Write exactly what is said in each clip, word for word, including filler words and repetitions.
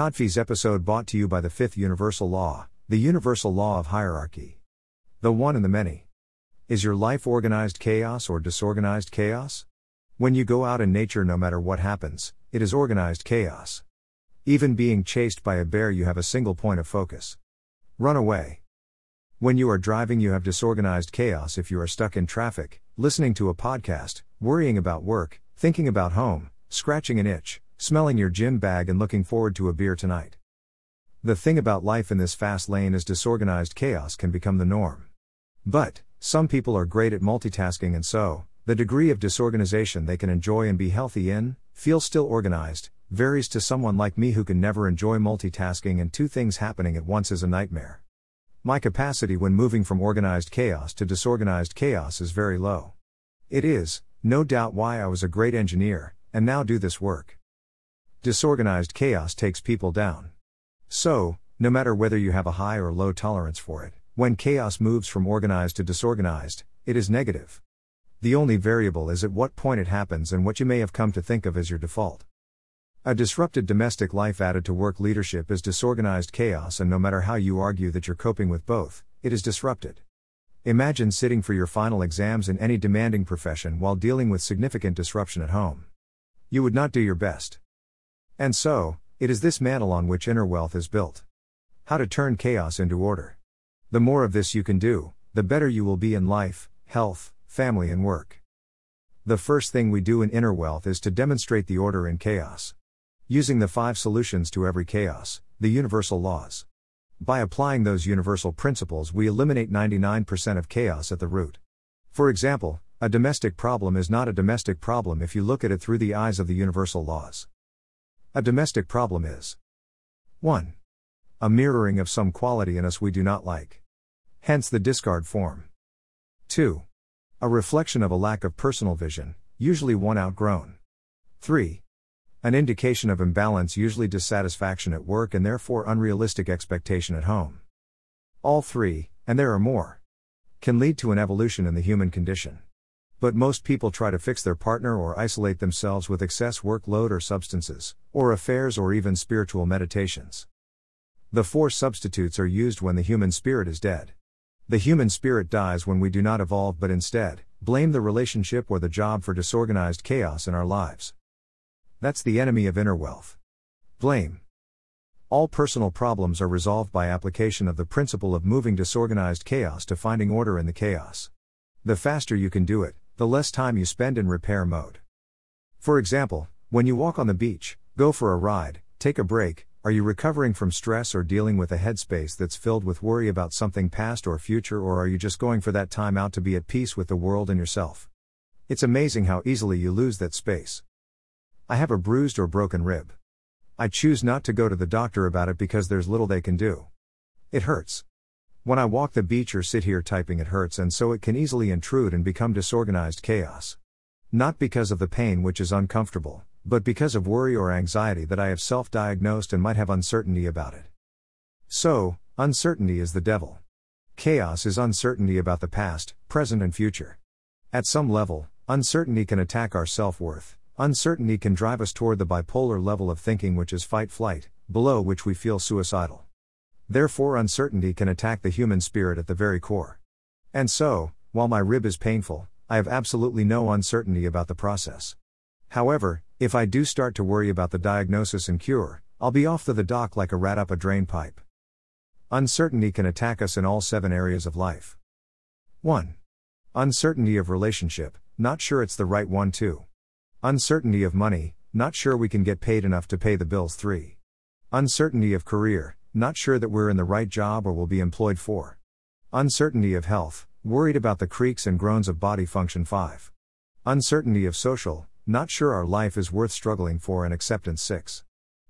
Todfi's episode brought to you by the fifth universal law, the universal law of hierarchy. The one and the many. Is your life organized chaos or disorganized chaos? When you go out in nature, no matter what happens, it is organized chaos. Even being chased by a bear, you have a single point of focus. Run away. When you are driving, you have disorganized chaos if you are stuck in traffic, listening to a podcast, worrying about work, thinking about home, scratching an itch, smelling your gym bag and looking forward to a beer tonight. The thing about life in this fast lane is disorganized chaos can become the norm. But, some people are great at multitasking, and so, the degree of disorganization they can enjoy and be healthy in, feel still organized, varies to someone like me who can never enjoy multitasking, and two things happening at once is a nightmare. My capacity when moving from organized chaos to disorganized chaos is very low. It is, no doubt, why I was a great engineer, and now do this work. Disorganized chaos takes people down. So, no matter whether you have a high or low tolerance for it, when chaos moves from organized to disorganized, it is negative. The only variable is at what point it happens and what you may have come to think of as your default. A disrupted domestic life added to work leadership is disorganized chaos, and no matter how you argue that you're coping with both, it is disrupted. Imagine sitting for your final exams in any demanding profession while dealing with significant disruption at home. You would not do your best. And so, it is this mantle on which inner wealth is built. How to turn chaos into order. The more of this you can do, the better you will be in life, health, family and work. The first thing we do in inner wealth is to demonstrate the order in chaos. Using the five solutions to every chaos, the universal laws. By applying those universal principles, we eliminate ninety-nine percent of chaos at the root. For example, a domestic problem is not a domestic problem if you look at it through the eyes of the universal laws. A domestic problem is one. A mirroring of some quality in us we do not like. Hence the discard form. two. A reflection of a lack of personal vision, usually one outgrown. three. An indication of imbalance, usually dissatisfaction at work and therefore unrealistic expectation at home. All three, and there are more, can lead to an evolution in the human condition. But most people try to fix their partner or isolate themselves with excess workload or substances, or affairs or even spiritual meditations. The four substitutes are used when the human spirit is dead. The human spirit dies when we do not evolve but instead, blame the relationship or the job for disorganized chaos in our lives. That's the enemy of inner wealth. Blame. All personal problems are resolved by application of the principle of moving disorganized chaos to finding order in the chaos. The faster you can do it, the less time you spend in repair mode. For example, when you walk on the beach, go for a ride, take a break, are you recovering from stress or dealing with a headspace that's filled with worry about something past or future, or are you just going for that time out to be at peace with the world and yourself? It's amazing how easily you lose that space. I have a bruised or broken rib. I choose not to go to the doctor about it because there's little they can do. It hurts. When I walk the beach or sit here typing, it hurts, and so it can easily intrude and become disorganized chaos. Not because of the pain, which is uncomfortable, but because of worry or anxiety that I have self-diagnosed and might have uncertainty about it. So, uncertainty is the devil. Chaos is uncertainty about the past, present and future. At some level, uncertainty can attack our self-worth. Uncertainty can drive us toward the bipolar level of thinking, which is fight-flight, below which we feel suicidal. Therefore, uncertainty can attack the human spirit at the very core. And so, while my rib is painful, I have absolutely no uncertainty about the process. However, if I do start to worry about the diagnosis and cure, I'll be off to the dock like a rat up a drain pipe. Uncertainty can attack us in all seven areas of life. one. Uncertainty of relationship, not sure it's the right one. two. Uncertainty of money, not sure we can get paid enough to pay the bills. three. Uncertainty of career, not sure that we're in the right job or will be employed. four. Uncertainty of health, worried about the creaks and groans of body function. five. Uncertainty of social, not sure our life is worth struggling for and acceptance. six.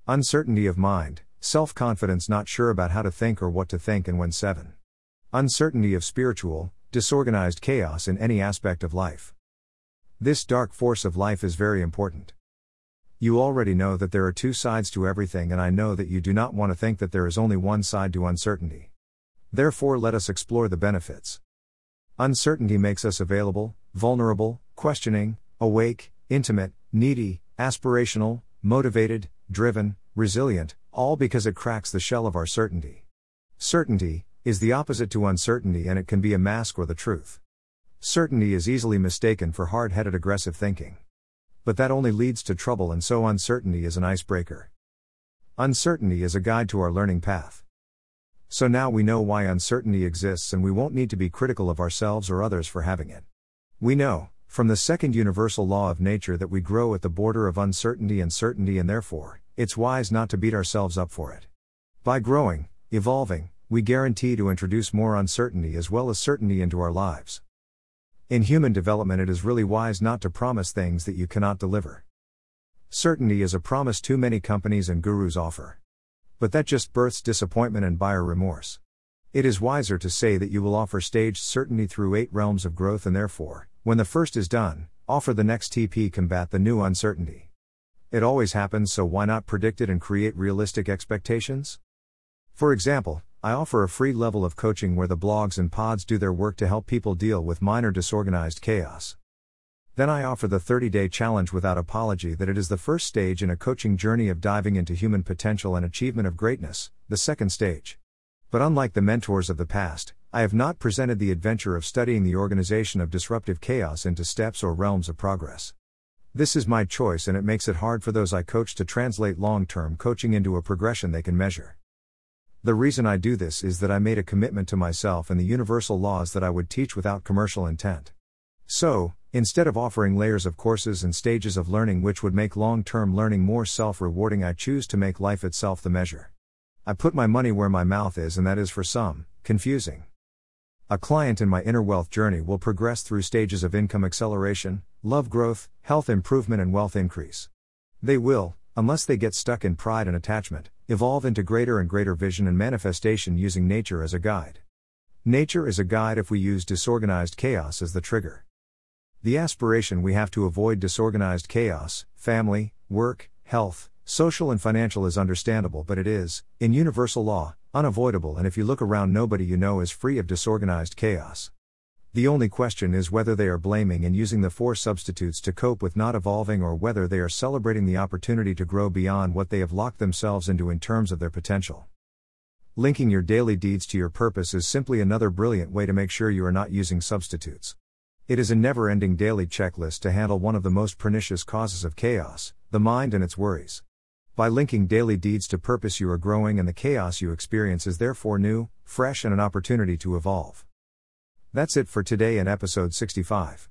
Uncertainty of mind, self-confidence, not sure about how to think or what to think and when. seven. Uncertainty of spiritual, disorganized chaos in any aspect of life. This dark force of life is very important. You already know that there are two sides to everything, and I know that you do not want to think that there is only one side to uncertainty. Therefore, let us explore the benefits. Uncertainty makes us available, vulnerable, questioning, awake, intimate, needy, aspirational, motivated, driven, resilient, all because it cracks the shell of our certainty. Certainty is the opposite to uncertainty, and it can be a mask or the truth. Certainty is easily mistaken for hard-headed aggressive thinking. But that only leads to trouble, and so uncertainty is an icebreaker. Uncertainty is a guide to our learning path. So now we know why uncertainty exists, and we won't need to be critical of ourselves or others for having it. We know, from the second universal law of nature, that we grow at the border of uncertainty and certainty, and therefore, it's wise not to beat ourselves up for it. By growing, evolving, we guarantee to introduce more uncertainty as well as certainty into our lives. In human development, it is really wise not to promise things that you cannot deliver. Certainty is a promise too many companies and gurus offer. But that just births disappointment and buyer remorse. It is wiser to say that you will offer staged certainty through eight realms of growth, and therefore, when the first is done, offer the next T P combat the new uncertainty. It always happens, so why not predict it and create realistic expectations? For example, I offer a free level of coaching where the blogs and pods do their work to help people deal with minor disorganized chaos. Then I offer the thirty-day challenge without apology that it is the first stage in a coaching journey of diving into human potential and achievement of greatness, the second stage. But unlike the mentors of the past, I have not presented the adventure of studying the organization of disruptive chaos into steps or realms of progress. This is my choice, and it makes it hard for those I coach to translate long-term coaching into a progression they can measure. The reason I do this is that I made a commitment to myself and the universal laws that I would teach without commercial intent. So, instead of offering layers of courses and stages of learning which would make long-term learning more self-rewarding, I choose to make life itself the measure. I put my money where my mouth is, and that is, for some, confusing. A client in my inner wealth journey will progress through stages of income acceleration, love growth, health improvement, and wealth increase. They will, unless they get stuck in pride and attachment, evolve into greater and greater vision and manifestation using nature as a guide. Nature is a guide if we use disorganized chaos as the trigger. The aspiration we have to avoid disorganized chaos, family, work, health, social and financial is understandable, but it is, in universal law, unavoidable, and if you look around, nobody you know is free of disorganized chaos. The only question is whether they are blaming and using the four substitutes to cope with not evolving, or whether they are celebrating the opportunity to grow beyond what they have locked themselves into in terms of their potential. Linking your daily deeds to your purpose is simply another brilliant way to make sure you are not using substitutes. It is a never-ending daily checklist to handle one of the most pernicious causes of chaos, the mind and its worries. By linking daily deeds to purpose, you are growing, and the chaos you experience is therefore new, fresh, and an opportunity to evolve. That's it for today in episode sixty-five.